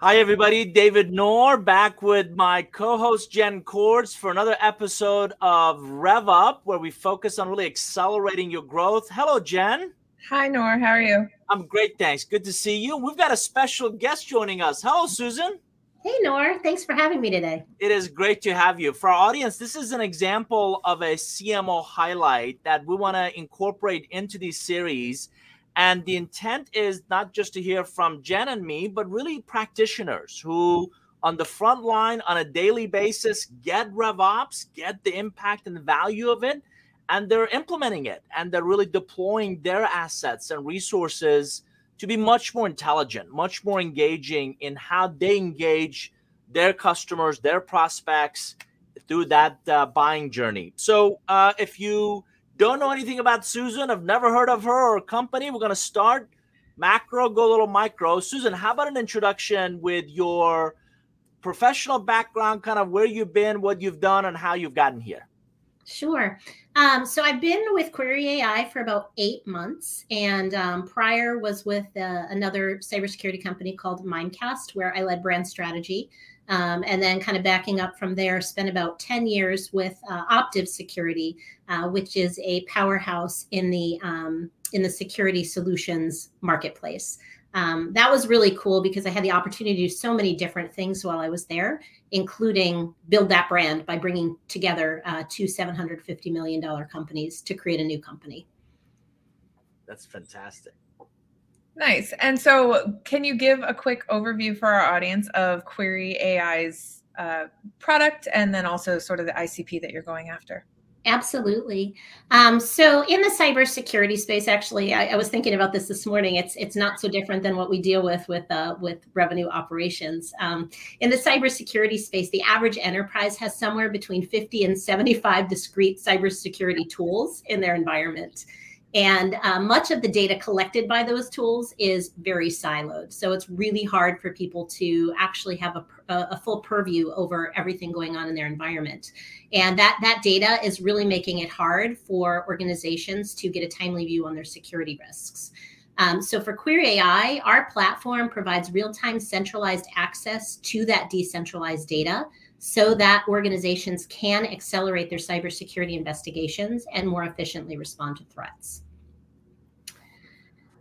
Hi, everybody. David Nour back with my co-host Jenn Cordz for another episode of Rev Up, where we focus on really accelerating your growth. Hello, Jenn. Hi, Nour. How are you? I'm great, thanks. Good to see you. We've got a special guest joining us. Hello, Susan. Hey, Nour. Thanks for having me today. It is great to have you. For our audience, this is an example of a CMO highlight that we want to incorporate into these series. And the intent is not just to hear from Jenn and me, but really practitioners who on the front line on a daily basis get RevOps, get the impact and the value of it, and they're implementing it. And they're really deploying their assets and resources to be much more intelligent, much more engaging in how they engage their customers, their prospects through that buying journey. So if you don't know anything about Susan, I've never heard of her or her company, we're going to start macro, go a little micro. Susan, how about an introduction with your professional background, kind of where you've been, what you've done, and how you've gotten here? Sure. So I've been with Query AI for about 8 months, and prior was with another cybersecurity company called Mindcast, where I led brand strategy. And then kind of backing up from there, spent about 10 years with Optiv Security, which is a powerhouse in the security solutions marketplace. That was really cool because I had the opportunity to do so many different things while I was there, including build that brand by bringing together two $750 million companies to create a new company. That's fantastic. Nice. And so can you give a quick overview for our audience of Query AI's product and then also sort of the ICP that you're going after? Absolutely. So in the cybersecurity space, actually, I was thinking about this morning. It's not so different than what we deal with revenue operations. In the cybersecurity space, the average enterprise has somewhere between 50 and 75 discrete cybersecurity tools in their environment. And much of the data collected by those tools is very siloed. So it's really hard for people to actually have a full purview over everything going on in their environment. And that data is really making it hard for organizations to get a timely view on their security risks. So for Query AI, our platform provides real-time centralized access to that decentralized data so that organizations can accelerate their cybersecurity investigations and more efficiently respond to threats.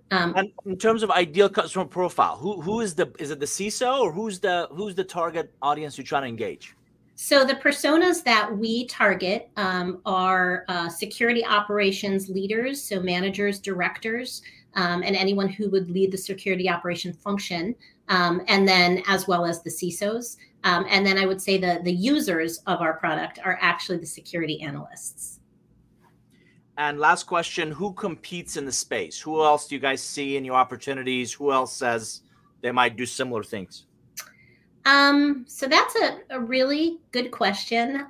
And in terms of ideal customer profile, who is it the CISO or who's the target audience you're trying to engage? So the personas that we target are security operations leaders, so managers, directors, and anyone who would lead the security operation function, and then as well as the CISOs. And then I would say the users of our product are actually the security analysts. And last question, who competes in the space? Who else do you guys see in your opportunities? Who else says they might do similar things? So that's a really good question.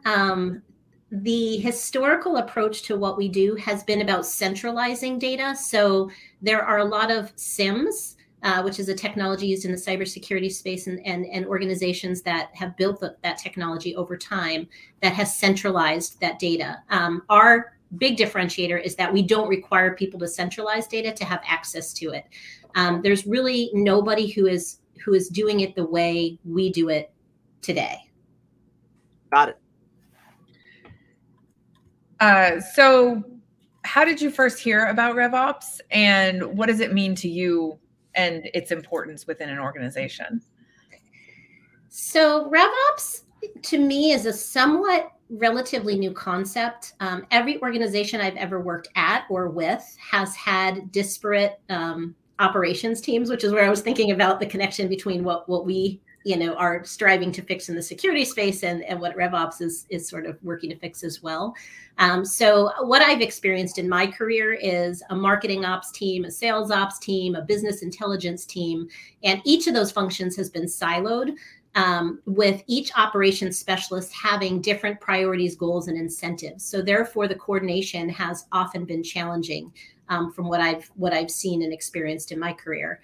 The historical approach to what we do has been about centralizing data. So there are a lot of SIMS, which is a technology used in the cybersecurity space, and organizations that have built that technology over time that has centralized that data. Our big differentiator is that we don't require people to centralize data to have access to it. There's really nobody who is doing it the way we do it today. Got it. So how did you first hear about RevOps, and what does it mean to you and its importance within an organization? So RevOps to me is a somewhat relatively new concept. Every organization I've ever worked at or with has had disparate operations teams, which is where I was thinking about the connection between what we are striving to fix in the security space and what RevOps is sort of working to fix as well. So what I've experienced in my career is a marketing ops team, a sales ops team, a business intelligence team, and each of those functions has been siloed, with each operations specialist having different priorities, goals, and incentives. So therefore, the coordination has often been challenging from what I've seen and experienced in my career.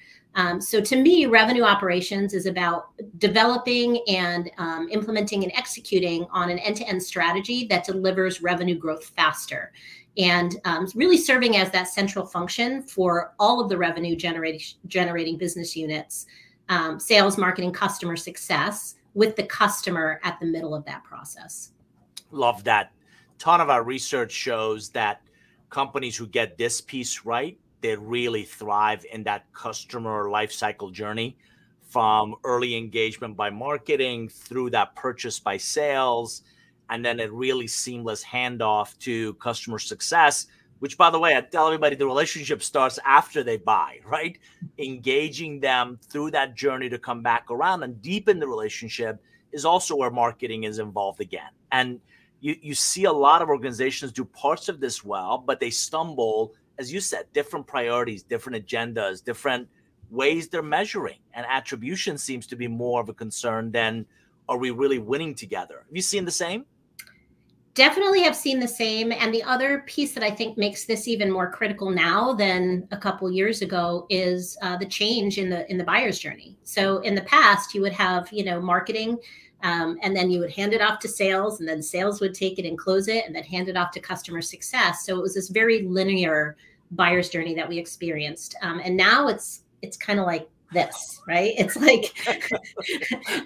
So to me, revenue operations is about developing and implementing and executing on an end-to-end strategy that delivers revenue growth faster, and really serving as that central function for all of the revenue generating business units sales, marketing, customer success with the customer at the middle of that process. Love that. A ton of our research shows that companies who get this piece right, they really thrive in that customer lifecycle journey, from early engagement by marketing through that purchase by sales, and then a really seamless handoff to customer success, which, by the way, I tell everybody the relationship starts after they buy, right? Engaging them through that journey to come back around and deepen the relationship is also where marketing is involved again. And you see a lot of organizations do parts of this well, but they stumble, as you said, different priorities, different agendas, different ways they're measuring, and attribution seems to be more of a concern than, are we really winning together? Have you seen the same? Definitely have seen the same. And the other piece that I think makes this even more critical now than a couple years ago is the change in the buyer's journey. So in the past, you would have, marketing, and then you would hand it off to sales, and then sales would take it and close it, and then hand it off to customer success. So it was this very linear buyer's journey that we experienced. And now it's kind of like this, right? It's like,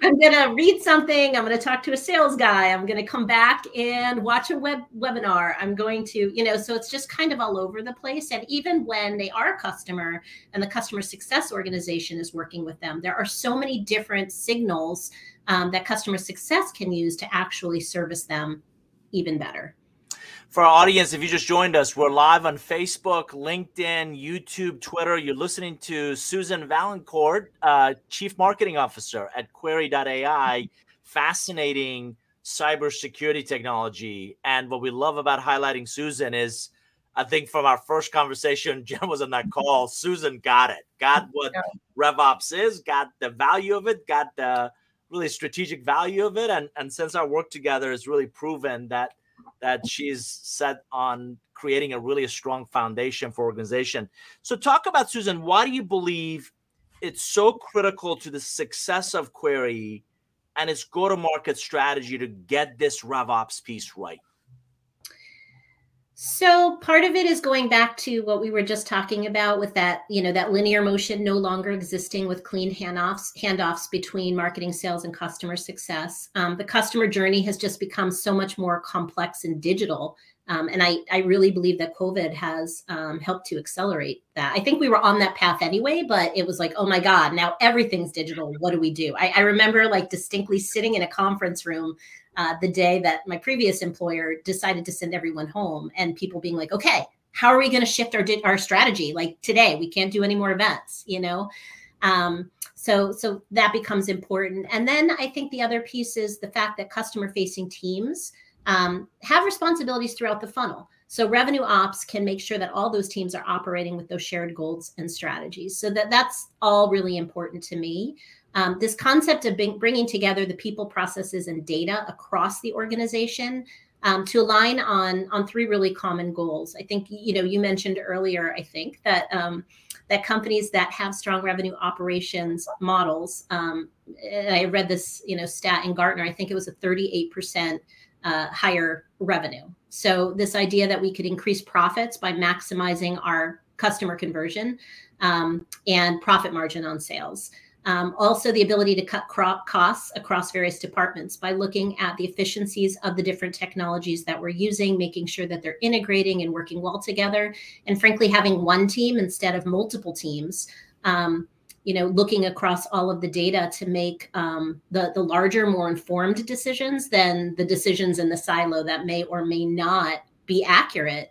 I'm going to read something. I'm going to talk to a sales guy. I'm going to come back and watch a webinar. I'm going to, so it's just kind of all over the place. And even when they are a customer and the customer success organization is working with them, there are so many different signals that customer success can use to actually service them even better. For our audience, if you just joined us, we're live on Facebook, LinkedIn, YouTube, Twitter. You're listening to Susan Valancourt, Chief Marketing Officer at Query.ai. Fascinating cybersecurity technology. And what we love about highlighting Susan is, I think from our first conversation, Jen was on that call, Susan got it. Got what RevOps is, got the value of it, got the really strategic value of it. And since our work together has really proven that she's set on creating a strong foundation for organization. So talk about, Susan, why do you believe it's so critical to the success of Query and its go-to-market strategy to get this RevOps piece right? So part of it is going back to what we were just talking about with that, that linear motion no longer existing with clean handoffs between marketing, sales, and customer success. The customer journey has just become so much more complex and digital. And I really believe that COVID has helped to accelerate that. I think we were on that path anyway, but it was like, oh my God, now everything's digital. What do we do? I remember distinctly sitting in a conference room the day that my previous employer decided to send everyone home, and people being like, okay, how are we going to shift our strategy? Like today, we can't do any more events, So that becomes important. And then I think the other piece is the fact that customer-facing teams have responsibilities throughout the funnel. So revenue ops can make sure that all those teams are operating with those shared goals and strategies. So that's all really important to me. This concept of bringing together the people, processes, and data across the organization to align on three really common goals. I think, you mentioned earlier, I think that companies that have strong revenue operations models, and I read this, stat in Gartner, I think it was a 38% higher revenue. So this idea that we could increase profits by maximizing our customer conversion and profit margin on sales. Also, the ability to cut costs across various departments by looking at the efficiencies of the different technologies that we're using, making sure that they're integrating and working well together, and frankly, having one team instead of multiple teams, looking across all of the data to make the larger, more informed decisions than the decisions in the silo that may or may not be accurate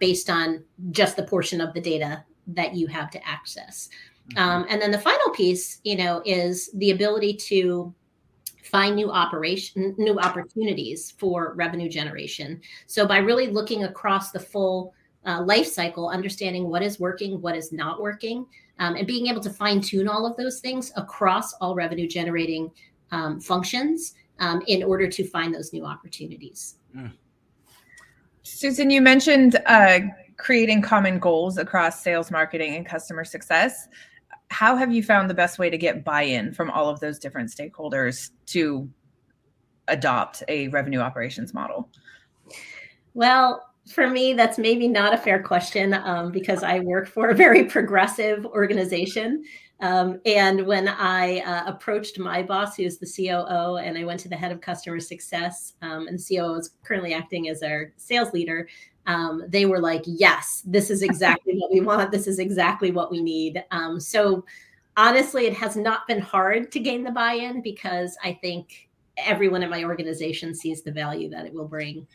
based on just the portion of the data that you have to access. And then the final piece, is the ability to find new opportunities for revenue generation. So by really looking across the full life cycle, understanding what is working, what is not working, and being able to fine tune all of those things across all revenue generating functions in order to find those new opportunities. Yeah. Susan, you mentioned creating common goals across sales, marketing, and customer success. How have you found the best way to get buy-in from all of those different stakeholders to adopt a revenue operations model? Well, for me, that's maybe not a fair question because I work for a very progressive organization. And when I approached my boss, who's the COO, and I went to the head of customer success, and COO is currently acting as our sales leader, they were like, yes, this is exactly what we want. This is exactly what we need. So honestly, it has not been hard to gain the buy-in because I think everyone in my organization sees the value that it will bring.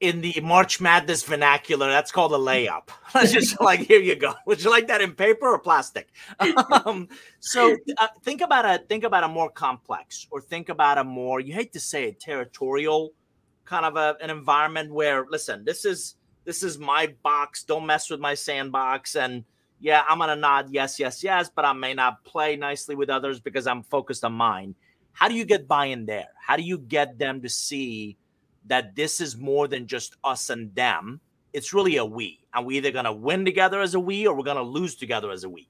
In the March Madness vernacular, that's called a layup. That's just like, here you go. Would you like that in paper or plastic? So think about a more complex, or think about a more, you hate to say it, territorial kind of an environment where, listen, this is my box. Don't mess with my sandbox. And yeah, I'm gonna nod yes, yes, yes, but I may not play nicely with others because I'm focused on mine. How do you get buy-in there? How do you get them to see that this is more than just us and them? It's really a we. Are we either going to win together as a we, or we're going to lose together as a we?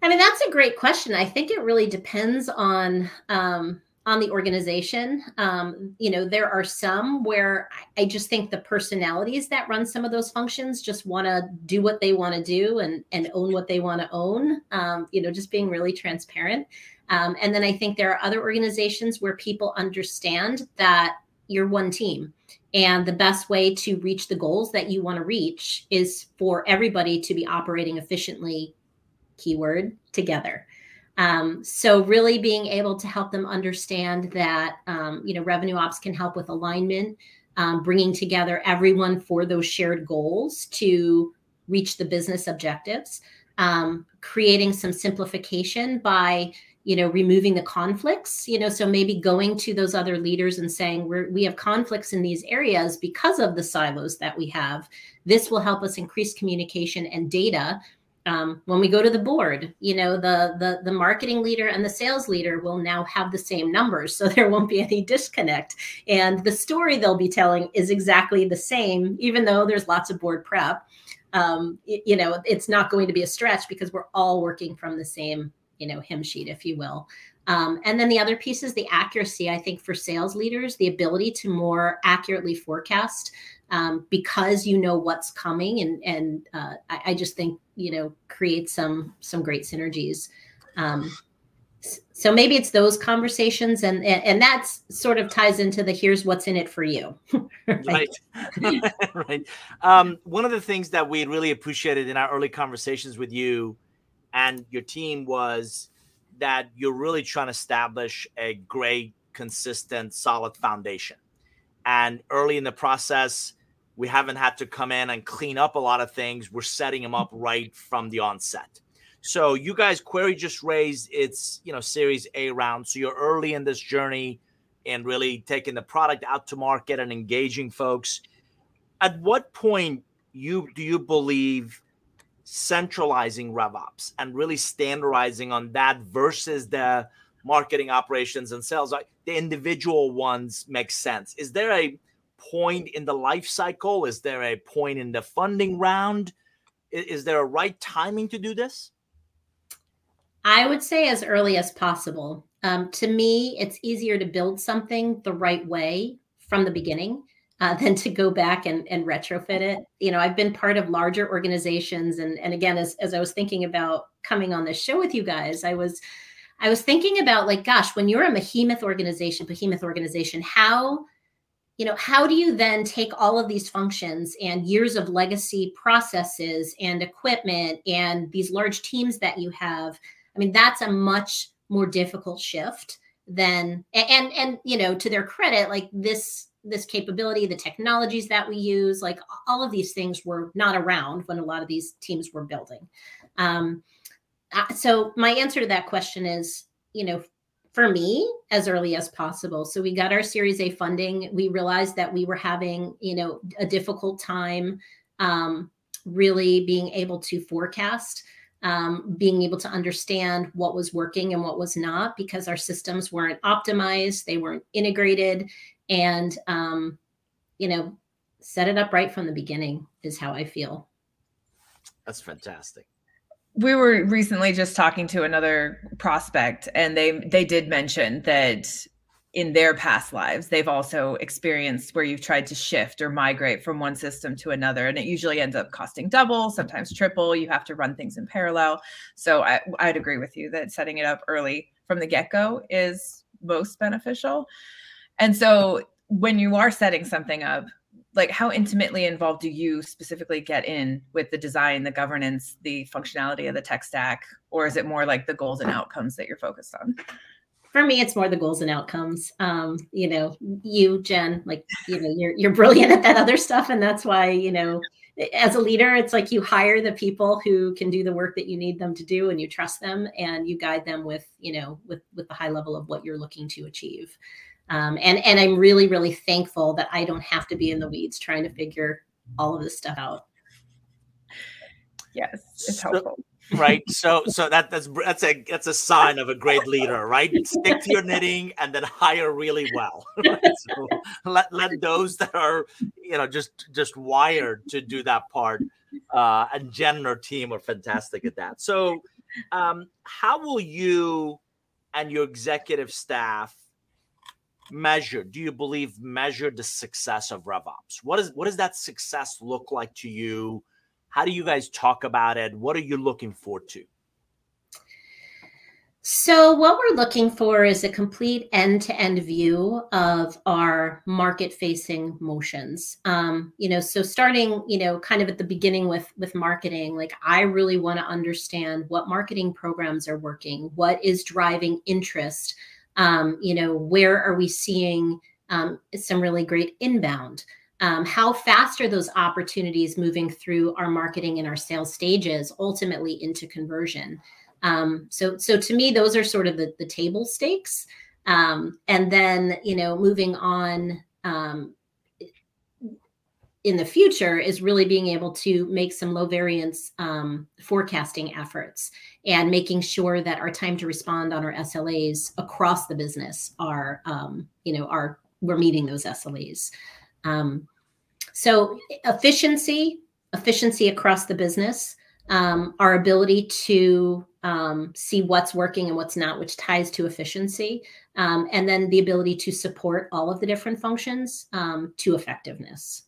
I mean, that's a great question. I think it really depends on the organization. There are some where I just think the personalities that run some of those functions just want to do what they want to do and own what they want to own, just being really transparent. And then I think there are other organizations where people understand that you're one team, and the best way to reach the goals that you want to reach is for everybody to be operating efficiently, keyword, together. So really being able to help them understand that, revenue ops can help with alignment, bringing together everyone for those shared goals to reach the business objectives, creating some simplification by, removing the conflicts, so maybe going to those other leaders and saying, we have conflicts in these areas because of the silos that we have. This will help us increase communication and data. When we go to the board, the marketing leader and the sales leader will now have the same numbers, so there won't be any disconnect. And the story they'll be telling is exactly the same, even though there's lots of board prep. It's not going to be a stretch because we're all working from the same, hymn sheet, if you will. And then the other piece is the accuracy. I think for sales leaders, the ability to more accurately forecast, because what's coming, and I just think, create some great synergies. So maybe it's those conversations, and that's sort of ties into the here's what's in it for you. Right. Right. One of the things that we really appreciated in our early conversations with you and your team was that you're really trying to establish a great, consistent, solid foundation. And early in the process, we haven't had to come in and clean up a lot of things. We're setting them up right from the onset. So you guys, Query just raised its, Series A round. So you're early in this journey and really taking the product out to market and engaging folks. At what point do you believe centralizing RevOps and really standardizing on that versus the marketing operations and sales, the individual ones, make sense? Is there a point in the life cycle? Is there a point in the funding round? Is there a right timing to do this? I would say as early as possible. To me, it's easier to build something the right way from the beginning than to go back and retrofit it. I've been part of larger organizations. And again, as I was thinking about coming on this show with you guys, I was thinking about, like, gosh, when you're a behemoth organization, how do you then take all of these functions and years of legacy processes and equipment and these large teams that you have? I mean, that's a much more difficult shift than, and to their credit, like this capability, the technologies that we use, like all of these things were not around when a lot of these teams were building. So my answer to that question is, for me, as early as possible. So we got our Series A funding. We realized that we were having, a difficult time really being able to forecast, being able to understand what was working and what was not, because our systems weren't optimized, they weren't integrated. And, set it up right from the beginning is how I feel. That's fantastic. We were recently just talking to another prospect, and they did mention that in their past lives, they've also experienced where you've tried to shift or migrate from one system to another. And it usually ends up costing double, sometimes triple. You have to run things in parallel. So I'd agree with you that setting it up early from the get-go is most beneficial. And so when you are setting something up, like how intimately involved do you specifically get in with the design, the governance, the functionality of the tech stack? Or is it more like the goals and outcomes that you're focused on? For me, it's more the goals and outcomes. You know, you, Jen, like, you know, you're brilliant at that other stuff. And that's why, you know, as a leader, it's like you hire the people who can do the work that you need them to do, and you trust them and you guide them with, you know, with the high level of what you're looking to achieve. And I'm really, really thankful that I don't have to be in the weeds trying to figure all of this stuff out. Yes, it's helpful. Right. So that's a sign of a great leader, right? Stick to your knitting and then hire really well. Right? So let those that are, you know, just wired to do that part. And Jen and her team are fantastic at that. So how will you and your executive staff measure the success of RevOps? What does that success look like to you? How do you guys talk about it? What are you looking forward to? So what we're looking for is a complete end-to-end view of our market-facing motions. You know, so starting, you know, kind of at the beginning with marketing, like I really want to understand what marketing programs are working, what is driving interest, you know, where are we seeing some really great inbound? How fast are those opportunities moving through our marketing and our sales stages, ultimately into conversion? So to me, those are sort of the table stakes. And then, you know, moving on in the future is really being able to make some low variance forecasting efforts and making sure that our time to respond on our SLAs across the business are, you know, we're meeting those SLAs. So efficiency across the business, our ability to see what's working and what's not, which ties to efficiency, and then the ability to support all of the different functions to effectiveness.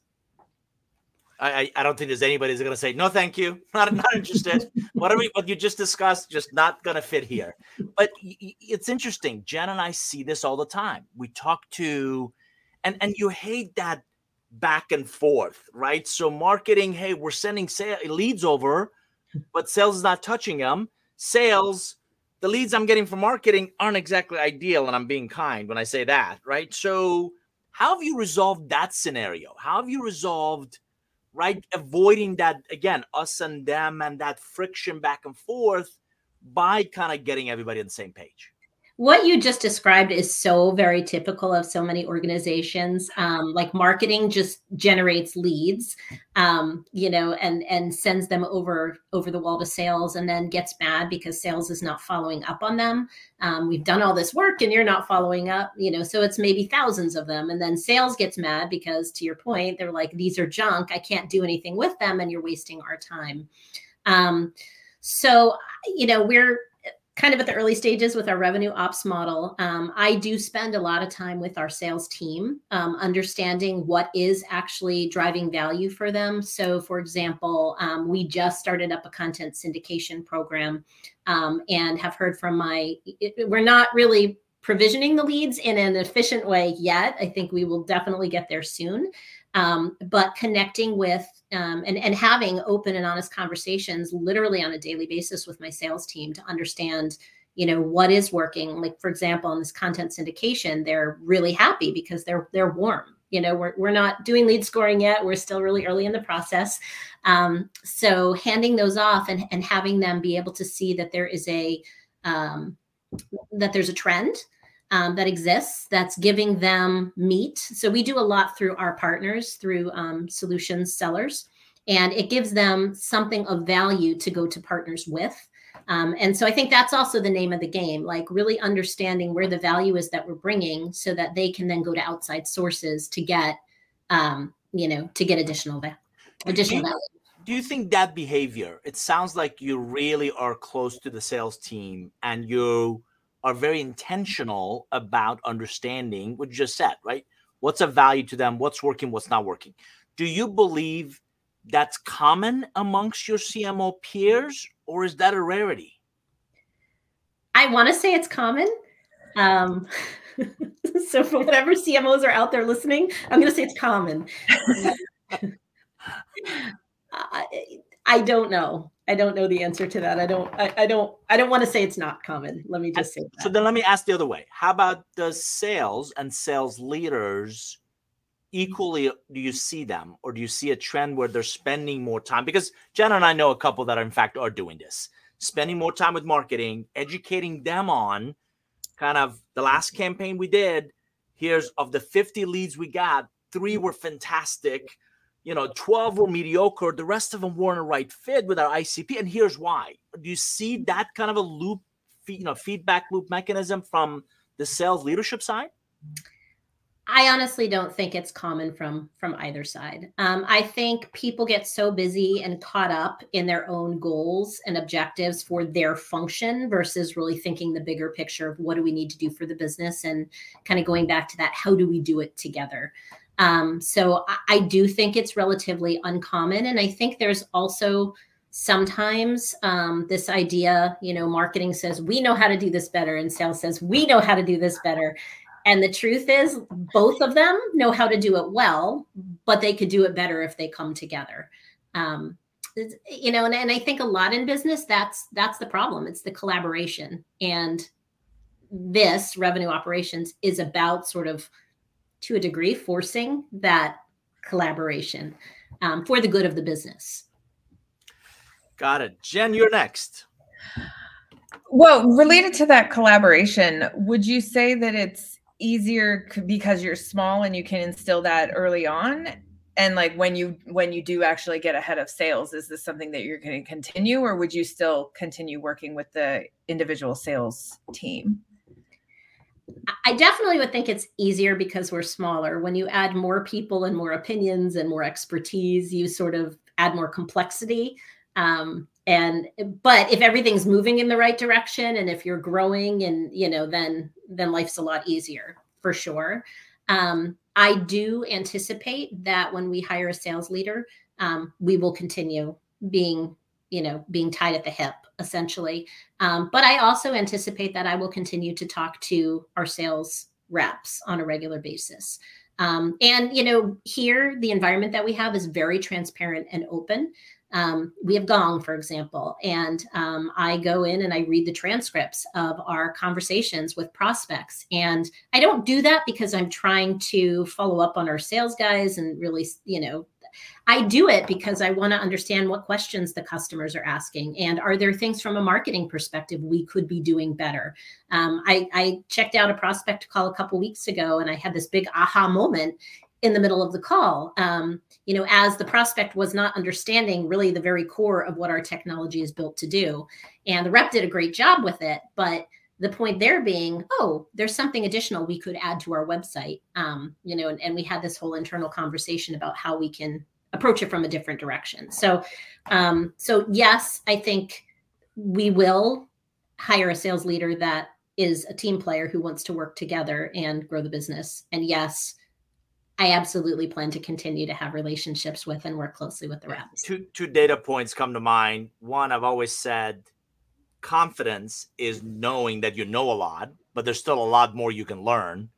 I don't think there's anybody who's going to say, no, thank you. Not interested. What you just discussed, just not going to fit here. But it's interesting. Jen and I see this all the time. We talk to, and you hate that back and forth, right? So marketing, hey, we're sending leads over, but sales is not touching them. Sales, the leads I'm getting from marketing aren't exactly ideal, and I'm being kind when I say that, right? So how have you resolved that scenario? How have you resolved, right, avoiding that, again, us and them and that friction back and forth by kind of getting everybody on the same page? What you just described is so very typical of so many organizations. Like marketing just generates leads, you know, and sends them over the wall to sales, and then gets mad because sales is not following up on them. We've done all this work and you're not following up, you know, so it's maybe thousands of them. And then sales gets mad because, to your point, they're like, these are junk. I can't do anything with them and you're wasting our time. So, you know, we're kind of at the early stages with our revenue ops model. I do spend a lot of time with our sales team, understanding what is actually driving value for them. So for example, we just started up a content syndication program, and have heard from we're not really provisioning the leads in an efficient way yet. I think we will definitely get there soon. But connecting with and having open and honest conversations literally on a daily basis with my sales team to understand, you know, what is working. Like, for example, on this content syndication, they're really happy because they're warm. You know, we're not doing lead scoring yet. We're still really early in the process. So handing those off and having them be able to see that there is there's a trend that exists, that's giving them meat. So we do a lot through our partners, through solutions sellers, and it gives them something of value to go to partners with. And so I think that's also the name of the game, like really understanding where the value is that we're bringing so that they can then go to outside sources to get, you know, to get additional value. Do you think that behavior, it sounds like you really are close to the sales team and you are very intentional about understanding what you just said, right? What's of value to them? What's working? What's not working? Do you believe that's common amongst your CMO peers, or is that a rarity? I want to say it's common. So for whatever CMOs are out there listening, I'm going to say it's common. I don't know. I don't know the answer to that. I don't want to say it's not common. Let me just say that. So then let me ask the other way. How about the sales and sales leaders equally? Do you see them, or do you see a trend where they're spending more time? Because Jenn and I know a couple that in fact are doing this, spending more time with marketing, educating them on kind of the last campaign we did. Here's of the 50 leads we got, 3 were fantastic. 12 were mediocre. The rest of them weren't a right fit with our ICP. And here's why. Do you see that kind of a loop, feedback loop mechanism from the sales leadership side? I honestly don't think it's common from either side. I think people get so busy and caught up in their own goals and objectives for their function versus really thinking the bigger picture of what do we need to do for the business, and kind of going back to that, how do we do it together? So I do think it's relatively uncommon. And I think there's also sometimes this idea, marketing says, we know how to do this better. And sales says, we know how to do this better. And the truth is both of them know how to do it well, but they could do it better if they come together. And I think a lot in business, that's the problem. It's the collaboration. And this revenue operations is about sort of, to a degree, forcing that collaboration for the good of the business. Got it. Jenn, you're next. Well, related to that collaboration, would you say that it's easier because you're small and you can instill that early on? And like when you do actually get ahead of sales, is this something that you're going to continue, or would you still continue working with the individual sales team? I definitely would think it's easier because we're smaller. When you add more people and more opinions and more expertise, you sort of add more complexity. But if everything's moving in the right direction, and if you're growing, and then life's a lot easier for sure. I do anticipate that when we hire a sales leader, we will continue being tied at the hip, essentially. But I also anticipate that I will continue to talk to our sales reps on a regular basis. Here, the environment that we have is very transparent and open. We have Gong, for example, and I go in and I read the transcripts of our conversations with prospects. And I don't do that because I'm trying to follow up on our sales guys and really, I do it because I want to understand what questions the customers are asking, and are there things from a marketing perspective we could be doing better. I checked out a prospect call a couple weeks ago, and I had this big aha moment in the middle of the call, as the prospect was not understanding really the very core of what our technology is built to do. And the rep did a great job with it, but the point there being, oh, there's something additional we could add to our website, and we had this whole internal conversation about how we can approach it from a different direction. So yes, I think we will hire a sales leader that is a team player who wants to work together and grow the business. And yes, I absolutely plan to continue to have relationships with and work closely with the reps. Two data points come to mind. One, I've always said, confidence is knowing that you know a lot, but there's still a lot more you can learn.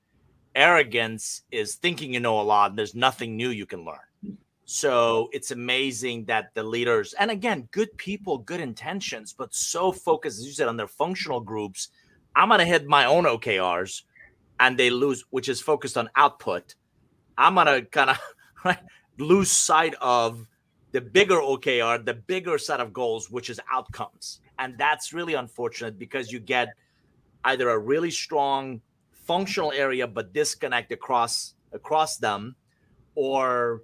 Arrogance is thinking you know a lot, and there's nothing new you can learn. So it's amazing that the leaders, and again, good people, good intentions, but so focused, as you said, on their functional groups. I'm going to hit my own OKRs, and they lose, which is focused on output. I'm going to kind of lose sight of the bigger OKR, the bigger set of goals, which is outcomes. And that's really unfortunate because you get either a really strong functional area, but disconnect across them, or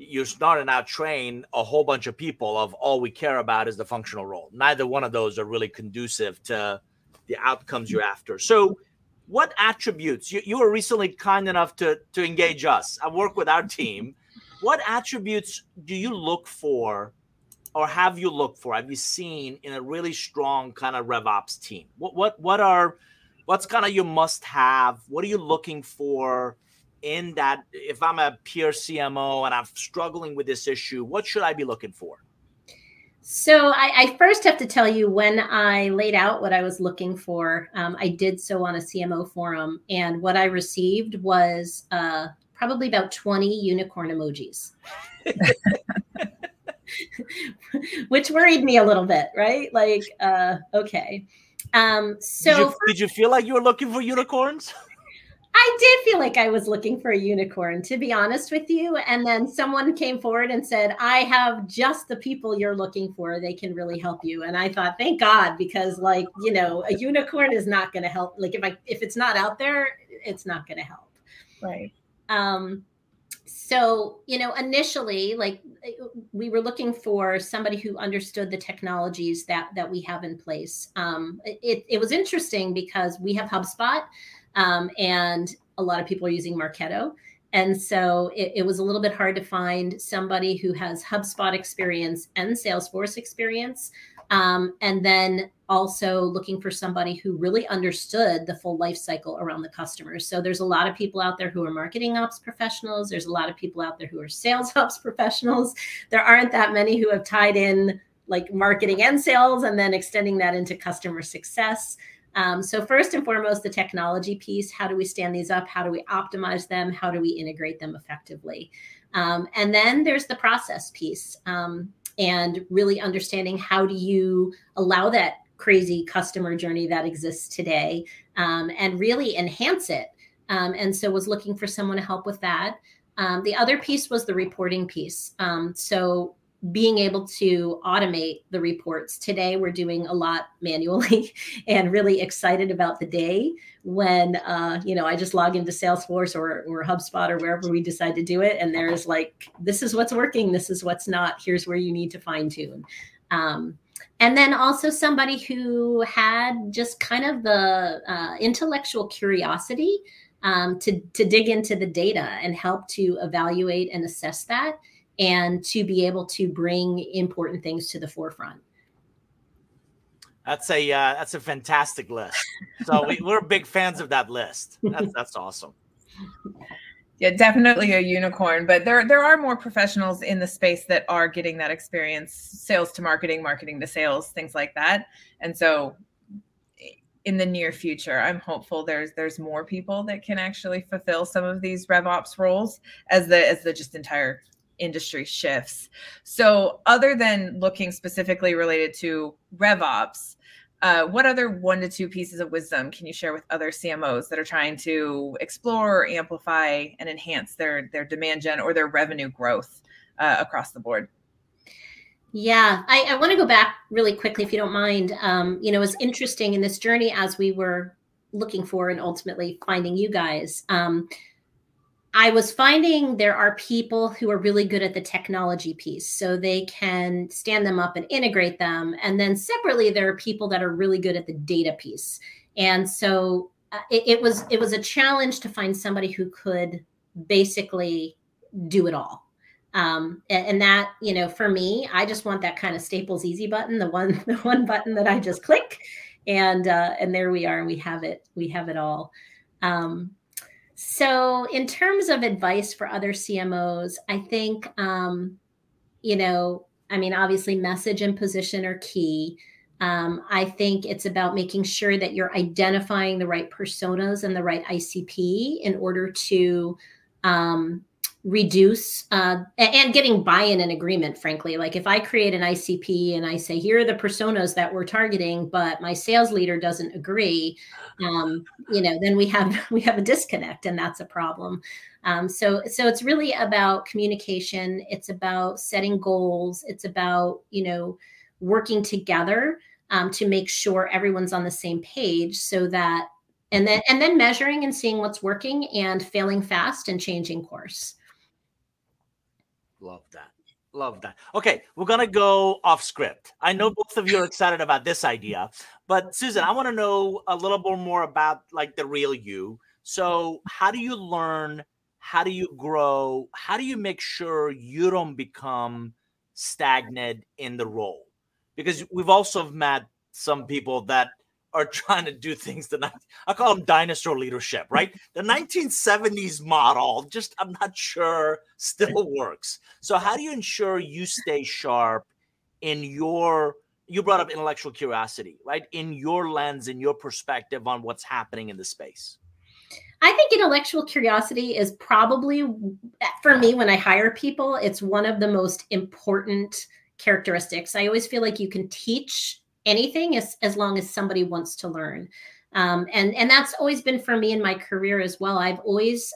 you're starting out train a whole bunch of people of all we care about is the functional role. Neither one of those are really conducive to the outcomes you're after. So what attributes, you were recently kind enough to engage us. I work with our team. What attributes do you look for, or have you looked for, have you seen in a really strong kind of RevOps team? What are what's kind of your must-have? What are you looking for in that? If I'm a peer CMO and I'm struggling with this issue, what should I be looking for? So I first have to tell you, when I laid out what I was looking for, I did so on a CMO forum. And what I received was probably about 20 unicorn emojis, which worried me a little bit, right? Like, okay. So did you feel like you were looking for unicorns? I did feel like I was looking for a unicorn, to be honest with you. And then someone came forward and said, I have just the people you're looking for. They can really help you. And I thought, thank God, because like, you know, a unicorn is not going to help. Like if it's not out there, it's not going to help. Right. So, you know, initially, like we were looking for somebody who understood the technologies that we have in place. It was interesting because we have HubSpot. And a lot of people are using Marketo. And so it was a little bit hard to find somebody who has HubSpot experience and Salesforce experience. And then also looking for somebody who really understood the full life cycle around the customer. So there's a lot of people out there who are marketing ops professionals. There's a lot of people out there who are sales ops professionals. There aren't that many who have tied in like marketing and sales and then extending that into customer success. So first and foremost, the technology piece. How do we stand these up? How do we optimize them? How do we integrate them effectively? And then there's the process piece, and really understanding how do you allow that crazy customer journey that exists today, and really enhance it. And so was looking for someone to help with that. The other piece was the reporting piece. So being able to automate the reports. Today, we're doing a lot manually, and really excited about the day when, you know, I just log into Salesforce or HubSpot or wherever we decide to do it. And there's like, this is what's working. This is what's not. Here's where you need to fine tune. And then also somebody who had just kind of the intellectual curiosity to dig into the data and help to evaluate and assess that, and to be able to bring important things to the forefront. That's a fantastic list. So we're big fans of that list. That's awesome. Yeah, definitely a unicorn, but there are more professionals in the space that are getting that experience, sales to marketing, marketing to sales, things like that. And so in the near future, I'm hopeful there's more people that can actually fulfill some of these RevOps roles as the just entire industry shifts. So other than looking specifically related to RevOps, what other 1 to 2 pieces of wisdom can you share with other CMOs that are trying to explore, amplify, and enhance their demand gen or their revenue growth across the board? Yeah, I want to go back really quickly, if you don't mind. You know, it's interesting in this journey as we were looking for and ultimately finding you guys, I was finding there are people who are really good at the technology piece, so they can stand them up and integrate them. And then separately, there are people that are really good at the data piece. And so it was a challenge to find somebody who could basically do it all. And that, you know, for me, I just want that kind of Staples easy button, the one button that I just click, and there we are, and we have it all. So in terms of advice for other CMOs, I think, you know, I mean, obviously message and position are key. I think it's about making sure that you're identifying the right personas and the right ICP in order to reduce and getting buy-in and agreement, frankly. Like if I create an ICP and I say, here are the personas that we're targeting, but my sales leader doesn't agree, you know, then we have a disconnect, and that's a problem. So it's really about communication. It's about setting goals. It's about, you know, working together to make sure everyone's on the same page, so that, and then measuring and seeing what's working and failing fast and changing course. Love that. Okay, we're going to go off script. I know both of you are excited about this idea, but Susan, I want to know a little bit more about like the real you. So how do you learn? How do you grow? How do you make sure you don't become stagnant in the role? Because we've also met some people that are trying to do things that I call them dinosaur leadership, right? The 1970s model, just I'm not sure still works. So how do you ensure you stay sharp in your, you brought up intellectual curiosity, right? In your lens, in your perspective on what's happening in the space? I think intellectual curiosity is probably, for me, when I hire people, it's one of the most important characteristics. I always feel like you can teach anything as long as somebody wants to learn. And that's always been for me in my career as well. I've always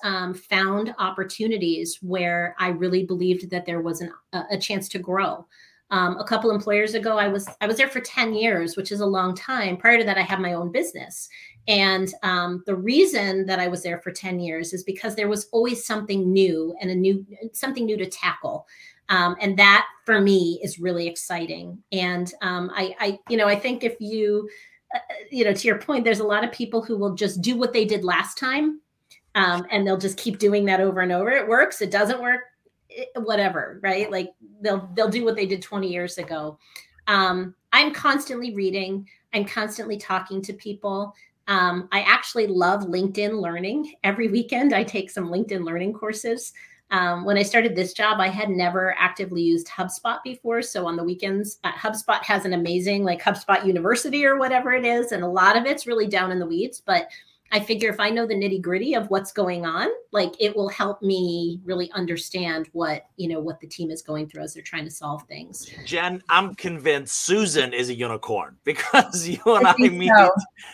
found opportunities where I really believed that there was a chance to grow. A couple employers ago, I was there for 10 years, which is a long time. Prior to that, I had my own business. And the reason that I was there for 10 years is because there was always something new and something new to tackle. And that for me is really exciting. And I think if you, to your point, there's a lot of people who will just do what they did last time. And they'll just keep doing that over and over. It works, it doesn't work, whatever, right? Like they'll do what they did 20 years ago. I'm constantly reading, I'm constantly talking to people. I actually love LinkedIn Learning. Every weekend I take some LinkedIn Learning courses. When I started this job, I had never actively used HubSpot before. So on the weekends, HubSpot has an amazing HubSpot University or whatever it is. And a lot of it's really down in the weeds. But I figure if I know the nitty gritty of what's going on, it will help me really understand what the team is going through as they're trying to solve things. Jen, I'm convinced Susan is a unicorn because you and I meet,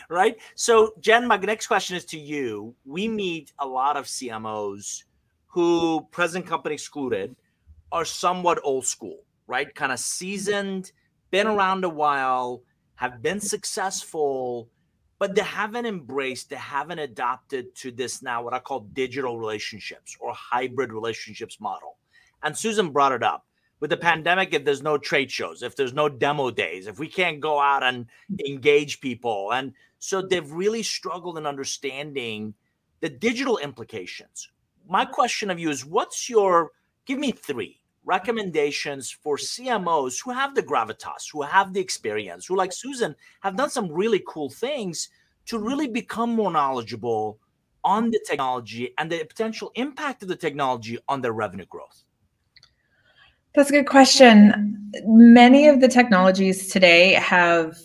right? So Jen, my next question is to you. We meet a lot of CMOs who, present company excluded, are somewhat old school, right? Kind of seasoned, been around a while, have been successful, but they haven't embraced, they haven't adopted to this now what I call digital relationships or hybrid relationships model. And Susan brought it up. With the pandemic, if there's no trade shows, if there's no demo days, if we can't go out and engage people. And so they've really struggled in understanding the digital implications. My question of you is, give me three recommendations for CMOs who have the gravitas, who have the experience, who like Susan have done some really cool things to really become more knowledgeable on the technology and the potential impact of the technology on their revenue growth? That's a good question. Many of the technologies today have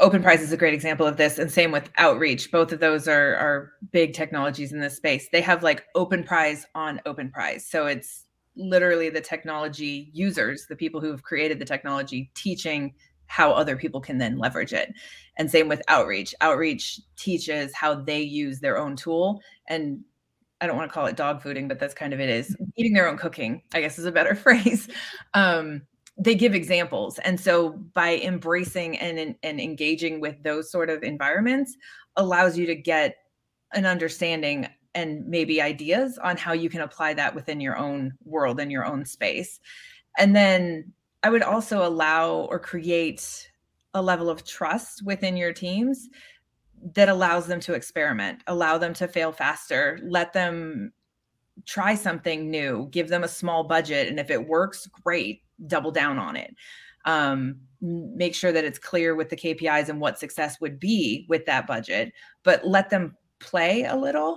OpenPrize is a great example of this, and same with Outreach. Both of those are big technologies in this space. They have OpenPrize on OpenPrize. So it's literally the technology users, the people who have created the technology, teaching how other people can then leverage it. And same with Outreach. Outreach teaches how they use their own tool. And I don't want to call it dog fooding, but that's kind of it is. Eating their own cooking, I guess, is a better phrase. They give examples. And so by embracing and engaging with those sort of environments allows you to get an understanding and maybe ideas on how you can apply that within your own world and your own space. And then I would also allow or create a level of trust within your teams that allows them to experiment, allow them to fail faster, let them try something new, give them a small budget. And if it works, great. Double down on it. Make sure that it's clear with the KPIs and what success would be with that budget, but let them play a little.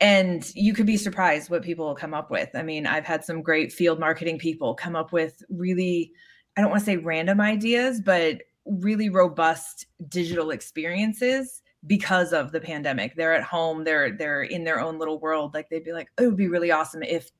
And you could be surprised what people will come up with. I mean, I've had some great field marketing people come up with really, I don't want to say random ideas, but really robust digital experiences because of the pandemic. They're at home, they're in their own little world. They'd be like, oh, it would be really awesome if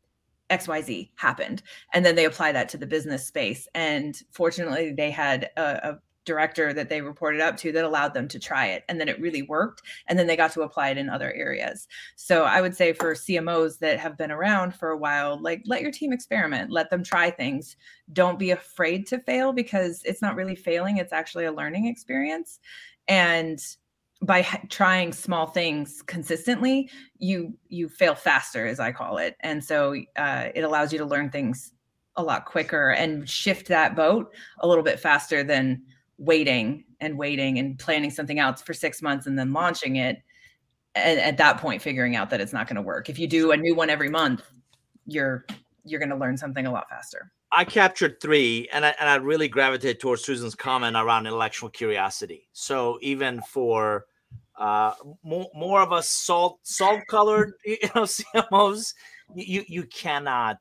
XYZ happened. And then they apply that to the business space. And fortunately, they had a director that they reported up to that allowed them to try it. And then it really worked. And then they got to apply it in other areas. So I would say for CMOs that have been around for a while, let your team experiment, let them try things. Don't be afraid to fail because it's not really failing. It's actually a learning experience. And by trying small things consistently, you fail faster, as I call it. And so it allows you to learn things a lot quicker and shift that boat a little bit faster than waiting and planning something else for 6 months and then launching it. And at that point, figuring out that it's not going to work. If you do a new one every month, you're going to learn something a lot faster. I captured three, and I really gravitated towards Susan's comment around intellectual curiosity. So even for more of us salt-colored, CMOs, you cannot.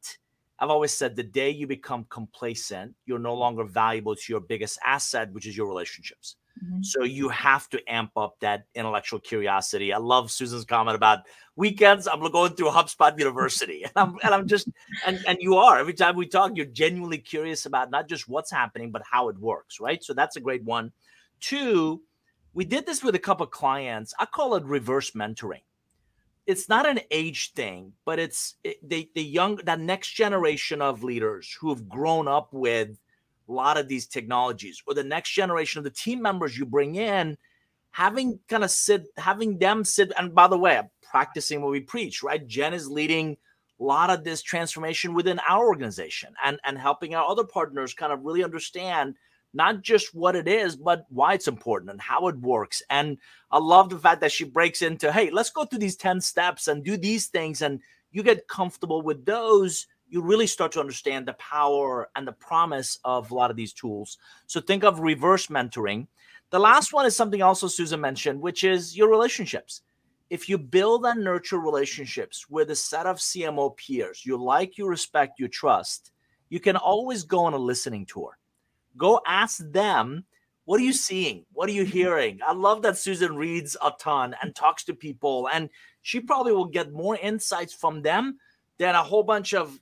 I've always said the day you become complacent, you're no longer valuable to your biggest asset, which is your relationships. Mm-hmm. So you have to amp up that intellectual curiosity. I love Susan's comment about weekends. I'm going through HubSpot University, and you are. Every time we talk, you're genuinely curious about not just what's happening, but how it works, right? So that's a great one. Two, we did this with a couple of clients. I call it reverse mentoring. It's not an age thing, but it's the young, that next generation of leaders who have grown up with a lot of these technologies, or the next generation of the team members you bring in, having them sit. And by the way, I'm practicing what we preach, right? Jenn is leading a lot of this transformation within our organization and helping our other partners kind of really understand not just what it is, but why it's important and how it works. And I love the fact that she breaks into, hey, let's go through these 10 steps and do these things. And you get comfortable with those, you really start to understand the power and the promise of a lot of these tools. So think of reverse mentoring. The last one is something also Susan mentioned, which is your relationships. If you build and nurture relationships with a set of CMO peers you like, you respect, you trust, you can always go on a listening tour. Go ask them, what are you seeing? What are you hearing? I love that Susan reads a ton and talks to people, and she probably will get more insights from them than a whole bunch of,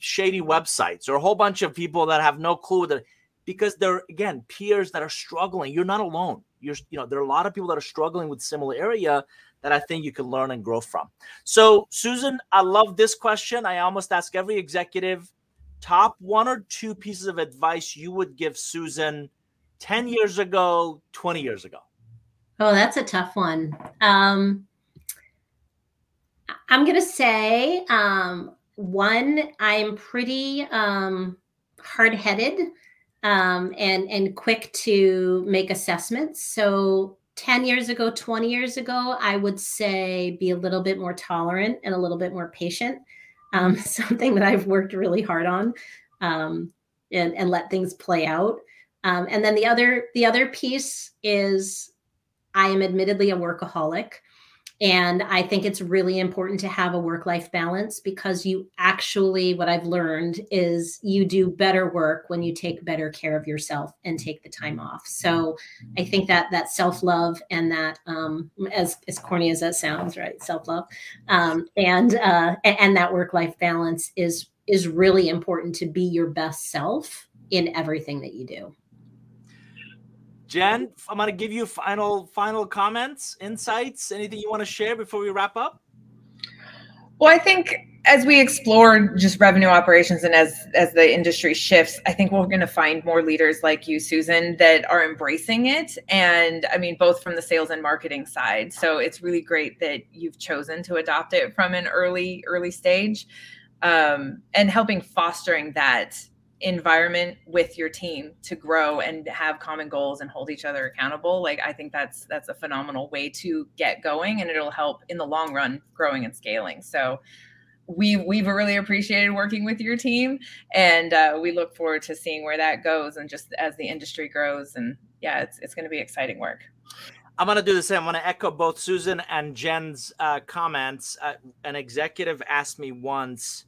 shady websites or a whole bunch of people that have no clue, that because they're, again, peers that are struggling. You're not alone. There are a lot of people that are struggling with similar area that I think you can learn and grow from. So Susan, I love this question. I almost ask every executive, top one or two pieces of advice you would give Susan 10 years ago, 20 years ago? Oh, that's a tough one. I'm going to say, one, I'm pretty hard-headed and quick to make assessments. So 10 years ago, 20 years ago, I would say be a little bit more tolerant and a little bit more patient. Something that I've worked really hard on, and let things play out. And then the other piece is I am admittedly a workaholic, and I think it's really important to have a work-life balance, because you actually, what I've learned is you do better work when you take better care of yourself and take the time off. So I think that self-love and that, as corny as that sounds, right? Self-love, and that work-life balance is really important to be your best self in everything that you do. Jenn, I'm going to give you final comments, insights, anything you want to share before we wrap up? Well, I think as we explore just revenue operations and as the industry shifts, I think we're going to find more leaders like you, Susan, that are embracing it. And I mean, both from the sales and marketing side. So it's really great that you've chosen to adopt it from an early stage, and helping fostering that environment with your team to grow and have common goals and hold each other accountable. Like, I think that's a phenomenal way to get going, and it'll help in the long run growing and scaling. So we've really appreciated working with your team, and we look forward to seeing where that goes and just as the industry grows. And yeah, it's going to be exciting work. I'm going to do the same. I'm going to echo both Susan and Jen's comments. An executive asked me once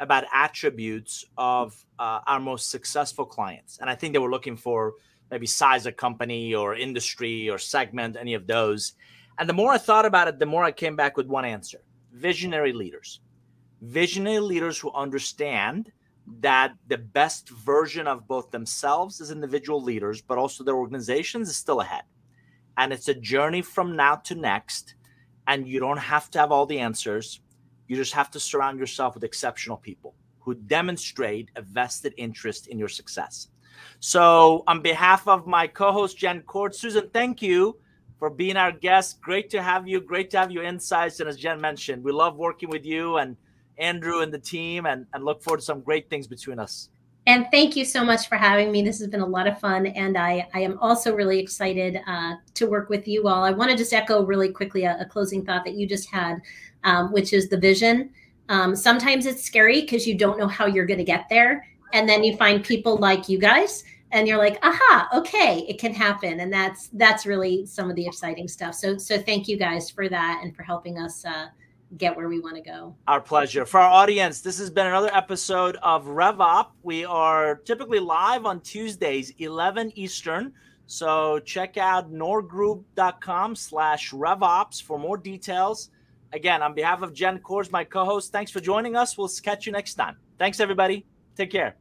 about attributes of our most successful clients. And I think they were looking for maybe size of company or industry or segment, any of those. And the more I thought about it, the more I came back with one answer: visionary leaders. Visionary leaders who understand that the best version of both themselves as individual leaders, but also their organizations, is still ahead. And it's a journey from now to next. And you don't have to have all the answers. You just have to surround yourself with exceptional people who demonstrate a vested interest in your success. So on behalf of my co-host, Jenn Cordz, Susan, thank you for being our guest. Great to have you. Great to have your insights. And as Jenn mentioned, we love working with you and Andrew and the team, and look forward to some great things between us. And thank you so much for having me. This has been a lot of fun. And I am also really excited to work with you all. I want to just echo really quickly a closing thought that you just had, which is the vision. Sometimes it's scary because you don't know how you're going to get there. And then you find people like you guys and you're like, aha, okay, it can happen. And that's really some of the exciting stuff. So thank you guys for that and for helping us get where we want to go. Our pleasure. For our audience, this has been another episode of Rev Up. We are typically live on Tuesdays, 11 Eastern. So check out norgroup.com/RevOps for more details. Again, on behalf of Jenn Cordz, my co-host, thanks for joining us. We'll catch you next time. Thanks, everybody. Take care.